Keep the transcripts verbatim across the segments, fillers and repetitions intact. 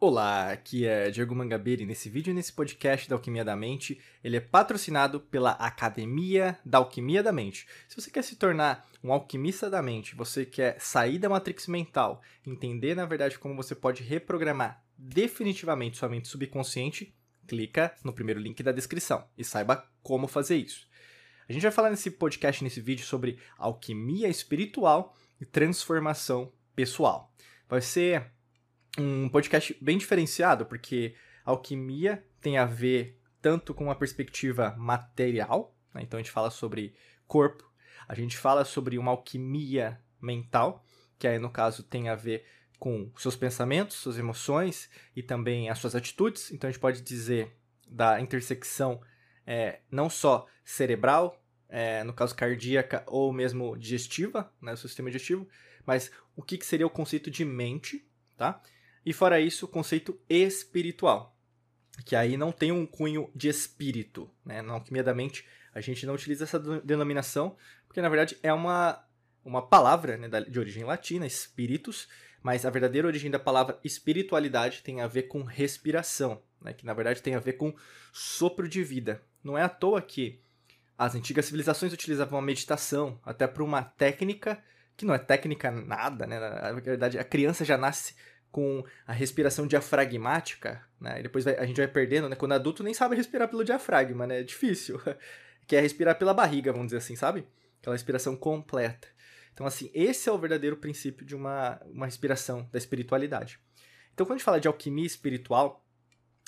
Olá, aqui é Diego Mangabeira e nesse vídeo e nesse podcast da Alquimia da Mente, ele é patrocinado pela Academia da Alquimia da Mente. Se você quer se tornar um alquimista da mente, você quer sair da matrix mental, entender na verdade como você pode reprogramar definitivamente sua mente subconsciente, clica no primeiro link da descrição e saiba como fazer isso. A gente vai falar nesse podcast, nesse vídeo, sobre alquimia espiritual e transformação pessoal. Vai ser um podcast bem diferenciado, porque a alquimia tem a ver tanto com uma perspectiva material, né? Então a gente fala sobre corpo, a gente fala sobre uma alquimia mental, que aí no caso tem a ver com seus pensamentos, suas emoções e também as suas atitudes, então a gente pode dizer da intersecção é, não só cerebral, é, no caso cardíaca ou mesmo digestiva, né? O sistema digestivo, mas o que, que seria o conceito de mente, tá? E fora isso, o conceito espiritual, que aí não tem um cunho de espírito, né? Na alquimia da mente, a gente não utiliza essa denominação, porque na verdade é uma, uma palavra, né, de origem latina, espíritus, mas a verdadeira origem da palavra espiritualidade tem a ver com respiração, né? Que na verdade tem a ver com sopro de vida. Não é à toa que as antigas civilizações utilizavam a meditação até para uma técnica, que não é técnica nada, né? Na verdade, a criança já nasce com a respiração diafragmática, né? E depois vai, a gente vai perdendo, né? Quando adulto nem sabe respirar pelo diafragma, né? É difícil. Que é respirar pela barriga, vamos dizer assim, sabe? Aquela respiração completa. Então, assim, esse é o verdadeiro princípio de uma, uma respiração da espiritualidade. Então, quando a gente fala de alquimia espiritual,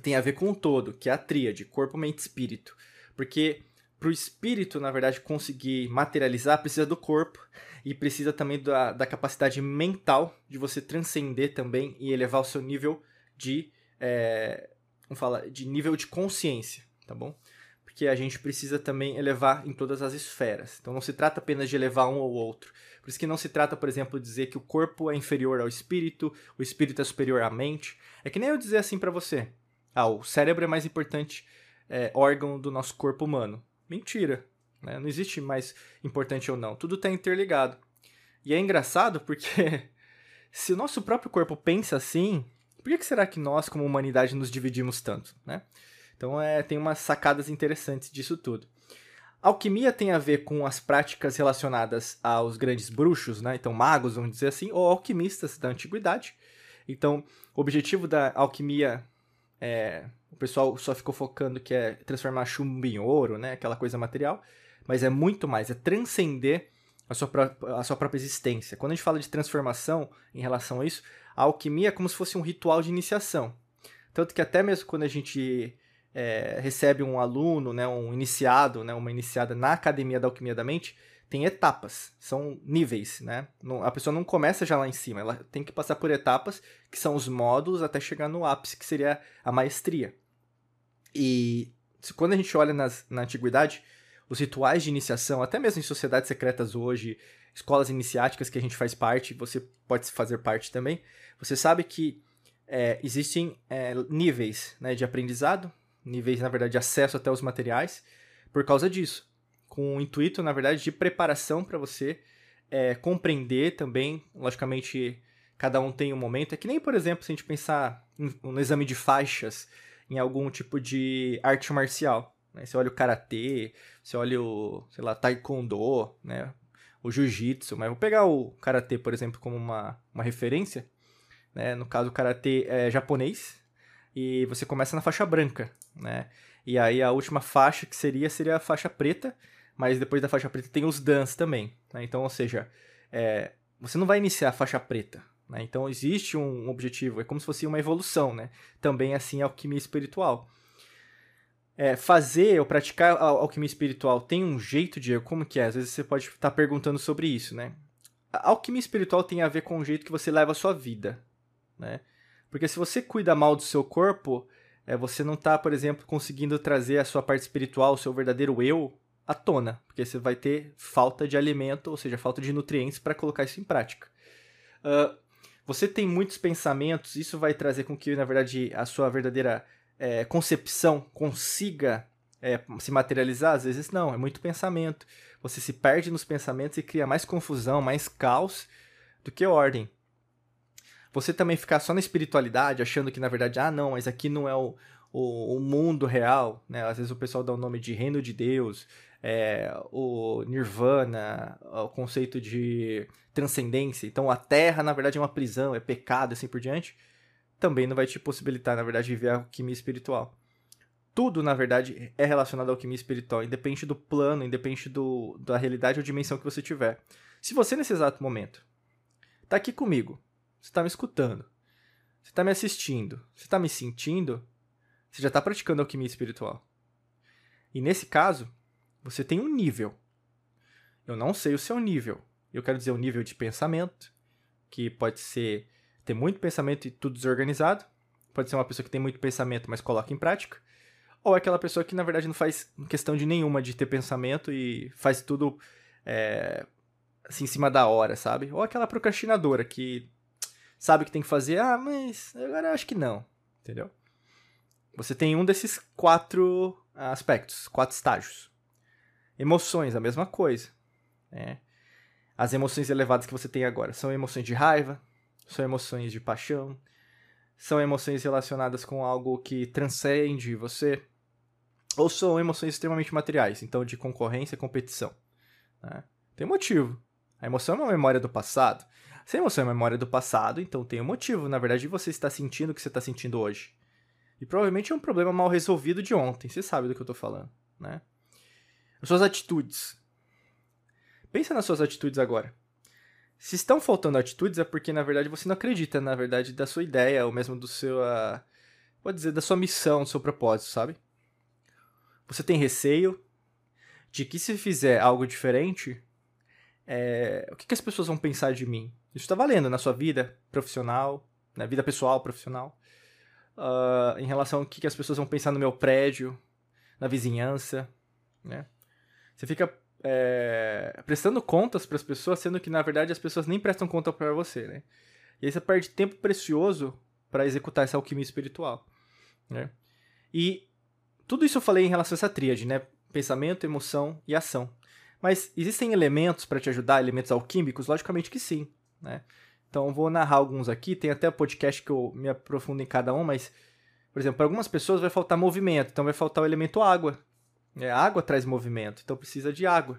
tem a ver com o todo, que é a tríade, corpo, mente e espírito. Porque para o espírito, na verdade, conseguir materializar, precisa do corpo e precisa também da, da capacidade mental de você transcender também e elevar o seu nível de, é, vamos falar, de nível de consciência, tá bom? Porque a gente precisa também elevar em todas as esferas. Então não se trata apenas de elevar um ou outro. Por isso que não se trata, por exemplo, de dizer que o corpo é inferior ao espírito, o espírito é superior à mente. É que nem eu dizer assim para você, ah, o cérebro é mais importante é, órgão do nosso corpo humano. Mentira, né? Não existe mais importante ou não, tudo está interligado. E é engraçado porque se o nosso próprio corpo pensa assim, por que será que nós, como humanidade, nos dividimos tanto, né? Então é, tem umas sacadas interessantes disso tudo. A alquimia tem a ver com as práticas relacionadas aos grandes bruxos, né? Então magos, vamos dizer assim, ou alquimistas da antiguidade. Então o objetivo da alquimia é... O pessoal só ficou focando que é transformar chumbo em ouro, né? Aquela coisa material. Mas é muito mais, é transcender a sua, pró- a sua própria existência. Quando a gente fala de transformação em relação a isso, a alquimia é como se fosse um ritual de iniciação. Tanto que até mesmo quando a gente é, recebe um aluno, né, um iniciado, né, uma iniciada na Academia da Alquimia da Mente, tem etapas, são níveis, né? Não, a pessoa não começa já lá em cima, ela tem que passar por etapas, que são os módulos, até chegar no ápice, que seria a maestria. E quando a gente olha nas, na antiguidade, os rituais de iniciação, até mesmo em sociedades secretas hoje, escolas iniciáticas que a gente faz parte, você pode fazer parte também, você sabe que é, existem é, níveis, né, de aprendizado, níveis, na verdade, de acesso até os materiais, por causa disso, com o intuito, na verdade, de preparação para você é, compreender também, logicamente, cada um tem um momento, é que nem, por exemplo, se a gente pensar no exame de faixas, em algum tipo de arte marcial, né? Você olha o karatê, você olha o, sei lá, taekwondo, né? O jiu-jitsu, mas vou pegar o karatê, por exemplo, como uma, uma referência, né? No caso, o karatê é japonês, e você começa na faixa branca, né? E aí a última faixa que seria, seria a faixa preta, mas depois da faixa preta tem os dans também, né? Então, ou seja, é, você não vai iniciar a faixa preta, então existe um objetivo, é como se fosse uma evolução, né? Também assim a alquimia espiritual. É, fazer ou praticar a alquimia espiritual tem um jeito, Diego? Como que é? Às vezes você pode estar perguntando sobre isso, né? A alquimia espiritual tem a ver com o jeito que você leva a sua vida, né? Porque se você cuida mal do seu corpo, é, você não está, por exemplo, conseguindo trazer a sua parte espiritual, o seu verdadeiro eu, à tona, porque você vai ter falta de alimento, ou seja, falta de nutrientes para colocar isso em prática. Uh, Você tem muitos pensamentos, isso vai trazer com que, na verdade, a sua verdadeira é, concepção consiga é, se materializar? Às vezes não, é muito pensamento. Você se perde nos pensamentos e cria mais confusão, mais caos do que ordem. Você também ficar só na espiritualidade, achando que, na verdade, ah, não, mas aqui não é o, o, o mundo real, né? Às vezes o pessoal dá o nome de reino de Deus, é, o nirvana, o conceito de transcendência. Então, a Terra, na verdade, é uma prisão, é pecado, assim por diante. Também não vai te possibilitar, na verdade, viver a alquimia espiritual. Tudo, na verdade, é relacionado à alquimia espiritual, independente do plano, independente do, da realidade ou dimensão que você tiver. Se você, nesse exato momento, está aqui comigo, você está me escutando, você está me assistindo, você está me sentindo, você já está praticando alquimia espiritual. E nesse caso, você tem um nível. Eu não sei o seu nível. Eu quero dizer o nível de pensamento, que pode ser ter muito pensamento e tudo desorganizado. Pode ser uma pessoa que tem muito pensamento, mas coloca em prática. Ou é aquela pessoa que, na verdade, não faz questão de nenhuma de ter pensamento e faz tudo é, assim, em cima da hora, sabe? Ou aquela procrastinadora que sabe o que tem que fazer, ah, mas agora acho que não, entendeu? Você tem um desses quatro aspectos, quatro estágios. Emoções, a mesma coisa, né? As emoções elevadas que você tem agora são emoções de raiva, são emoções de paixão, são emoções relacionadas com algo que transcende você, ou são emoções extremamente materiais, então de concorrência e competição, né? Tem motivo. A emoção é uma memória do passado. Se a emoção é uma memória do passado, então tem um motivo, na verdade, de você estar sentindo o que você está sentindo hoje. E provavelmente é um problema mal resolvido de ontem, você sabe do que eu estou falando, né? As suas atitudes. Pensa nas suas atitudes agora. Se estão faltando atitudes é porque, na verdade, você não acredita, na verdade, da sua ideia, ou mesmo do seu, uh, pode dizer, da sua missão, do seu propósito, sabe? Você tem receio de que se fizer algo diferente, é, o que, que as pessoas vão pensar de mim? Isso está valendo na sua vida profissional, na vida pessoal, profissional, uh, em relação ao que, que as pessoas vão pensar no meu prédio, na vizinhança, né? Você fica É, prestando contas para as pessoas, sendo que, na verdade, as pessoas nem prestam conta para você, né? E aí você perde tempo precioso para executar essa alquimia espiritual, né? E tudo isso eu falei em relação a essa tríade, né? Pensamento, emoção e ação. Mas existem elementos para te ajudar, elementos alquímicos? Logicamente que sim, né? Então, eu vou narrar alguns aqui. Tem até podcast que eu me aprofundo em cada um, mas, por exemplo, para algumas pessoas vai faltar movimento, então vai faltar o elemento água. É, a água traz movimento, então precisa de água.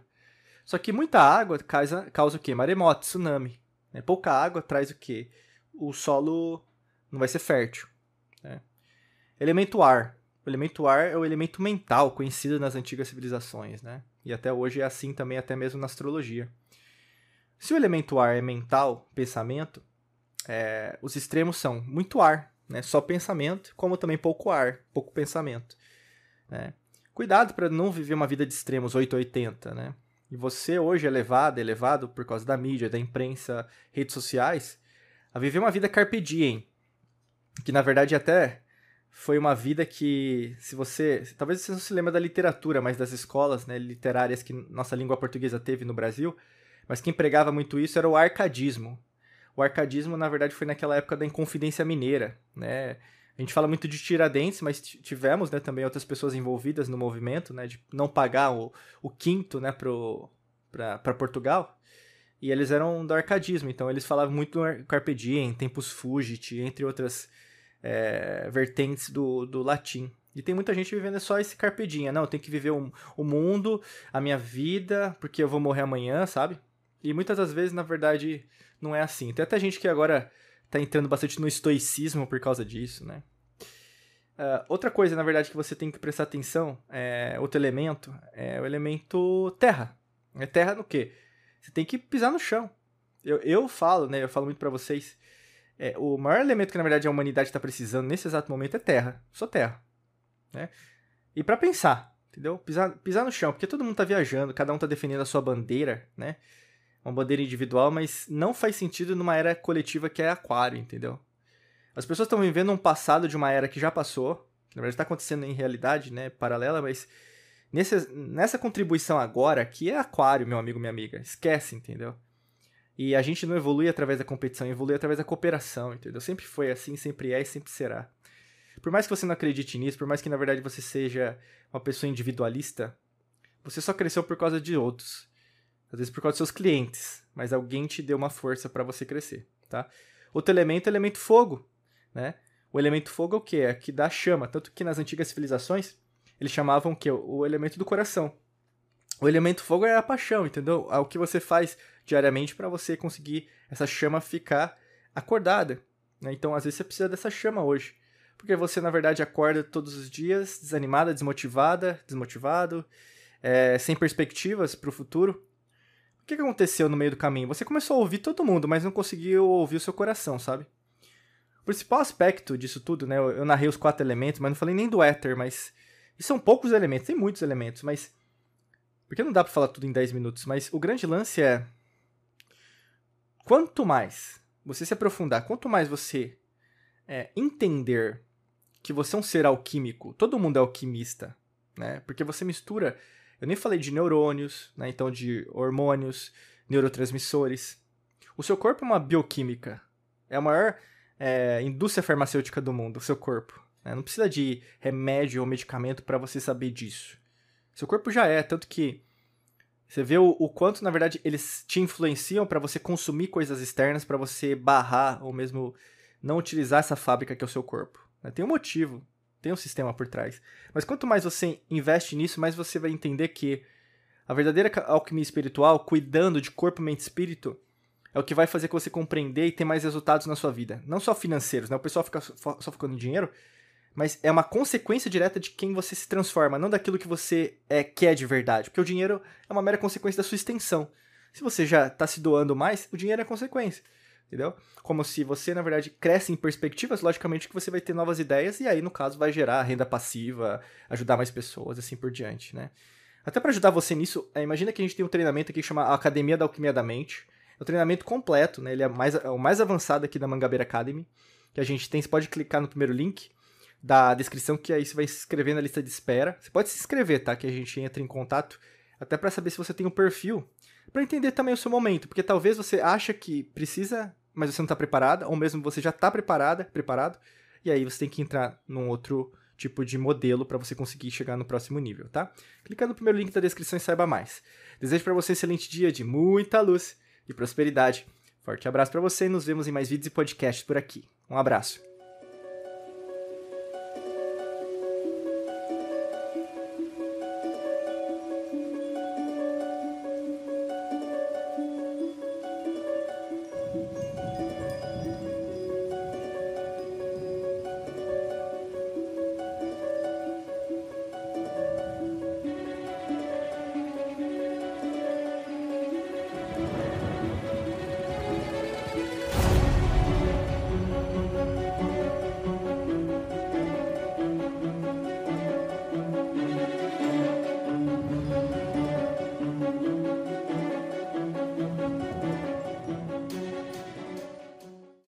Só que muita água causa, causa o quê? Maremoto, tsunami, né? Pouca água traz o quê? O solo não vai ser fértil, né? Elemento ar. O elemento ar é o elemento mental conhecido nas antigas civilizações, né? E até hoje é assim também, até mesmo na astrologia. Se o elemento ar é mental, pensamento, é, os extremos são muito ar, né? Só pensamento, como também pouco ar, pouco pensamento, né? Cuidado para não viver uma vida de extremos oito ou oitenta, né? E você hoje é levado, é levado por causa da mídia, da imprensa, redes sociais, a viver uma vida carpe diem, que na verdade até foi uma vida que, se você... Talvez você não se lembre da literatura, mas das escolas, né, literárias que nossa língua portuguesa teve no Brasil, mas quem pregava muito isso era o arcadismo. O arcadismo, na verdade, foi naquela época da Inconfidência Mineira, né? A gente fala muito de Tiradentes, mas tivemos, né, também outras pessoas envolvidas no movimento, né, de não pagar o, o quinto, né, para Portugal. E eles eram do arcadismo, então eles falavam muito do carpe diem, tempus fugit, entre outras é, vertentes do, do latim. E tem muita gente vivendo só esse carpe diem. Não, eu tenho que viver o, o mundo, a minha vida, porque eu vou morrer amanhã, sabe? E muitas das vezes, na verdade, não é assim. Tem até gente que agora tá entrando bastante no estoicismo por causa disso, né? Uh, outra coisa, na verdade, que você tem que prestar atenção, é, outro elemento, é o elemento terra. É terra no quê? Você tem que pisar no chão. Eu, eu falo, né? Eu falo muito pra vocês, é, o maior elemento que, na verdade, a humanidade tá precisando nesse exato momento é terra. Só terra, né? E pra pensar, entendeu? Pisar, pisar no chão, porque todo mundo tá viajando, cada um tá defendendo a sua bandeira, né? Uma bandeira individual, mas não faz sentido numa era coletiva que é aquário, entendeu? As pessoas estão vivendo um passado de uma era que já passou, que na verdade está acontecendo em realidade, né, paralela, mas nesse, nessa contribuição agora, que é aquário, meu amigo, minha amiga, esquece, entendeu? E a gente não evolui através da competição, evolui através da cooperação, entendeu? Sempre foi assim, sempre é e sempre será. Por mais que você não acredite nisso, por mais que na verdade você seja uma pessoa individualista, você só cresceu por causa de outros. Às vezes por causa dos seus clientes, mas alguém te deu uma força para você crescer, tá? Outro elemento é o elemento fogo, né? O elemento fogo é o quê? É o que dá chama. Tanto que nas antigas civilizações, eles chamavam o quê? O elemento do coração. O elemento fogo é a paixão, entendeu? É o que você faz diariamente para você conseguir essa chama ficar acordada, né? Então, às vezes, você precisa dessa chama hoje. Porque você, na verdade, acorda todos os dias desanimada, desmotivada, desmotivado, é, sem perspectivas para o futuro. O que aconteceu no meio do caminho? Você começou a ouvir todo mundo, mas não conseguiu ouvir o seu coração, sabe? O principal aspecto disso tudo, né? Eu narrei os quatro elementos, mas não falei nem do éter, mas... E são poucos elementos, tem muitos elementos, mas... Porque não dá pra falar tudo em dez minutos, mas o grande lance é... Quanto mais você se aprofundar, quanto mais você é, entender que você é um ser alquímico, todo mundo é alquimista, né? Porque você mistura... Eu nem falei de neurônios, né? Então de hormônios, neurotransmissores. O seu corpo é uma bioquímica. É a maior é, indústria farmacêutica do mundo, o seu corpo. Né? Não precisa de remédio ou medicamento para você saber disso. Seu corpo já é, tanto que você vê o, o quanto, na verdade, eles te influenciam para você consumir coisas externas, para você barrar ou mesmo não utilizar essa fábrica que é o seu corpo. Né? Tem um motivo. Tem um sistema por trás. Mas quanto mais você investe nisso, mais você vai entender que a verdadeira alquimia espiritual, cuidando de corpo, mente e espírito, é o que vai fazer que você compreender e ter mais resultados na sua vida. Não só financeiros, né? O pessoal fica só focando em dinheiro, mas é uma consequência direta de quem você se transforma, não daquilo que você é, quer de verdade. Porque o dinheiro é uma mera consequência da sua extensão. Se você já está se doando mais, o dinheiro é consequência. Entendeu? Como se você, na verdade, cresce em perspectivas, logicamente que você vai ter novas ideias e aí, no caso, vai gerar renda passiva, ajudar mais pessoas, assim por diante, né? Até para ajudar você nisso, é, imagina que a gente tem um treinamento aqui que chama Academia da Alquimia da Mente. É um treinamento completo, né? Ele é, mais, é o mais avançado aqui da Mangabeira Academy, que a gente tem. Você pode clicar no primeiro link da descrição, que aí você vai se inscrever na lista de espera. Você pode se inscrever, tá? Que a gente entra em contato, até para saber se você tem um perfil, para entender também o seu momento, porque talvez você acha que precisa, mas você não está preparada, ou mesmo você já está preparada, preparado, e aí você tem que entrar num outro tipo de modelo para você conseguir chegar no próximo nível, tá? Clica no primeiro link da descrição e saiba mais. Desejo para você um excelente dia de muita luz e prosperidade. Forte abraço para você e nos vemos em mais vídeos e podcasts por aqui. Um abraço.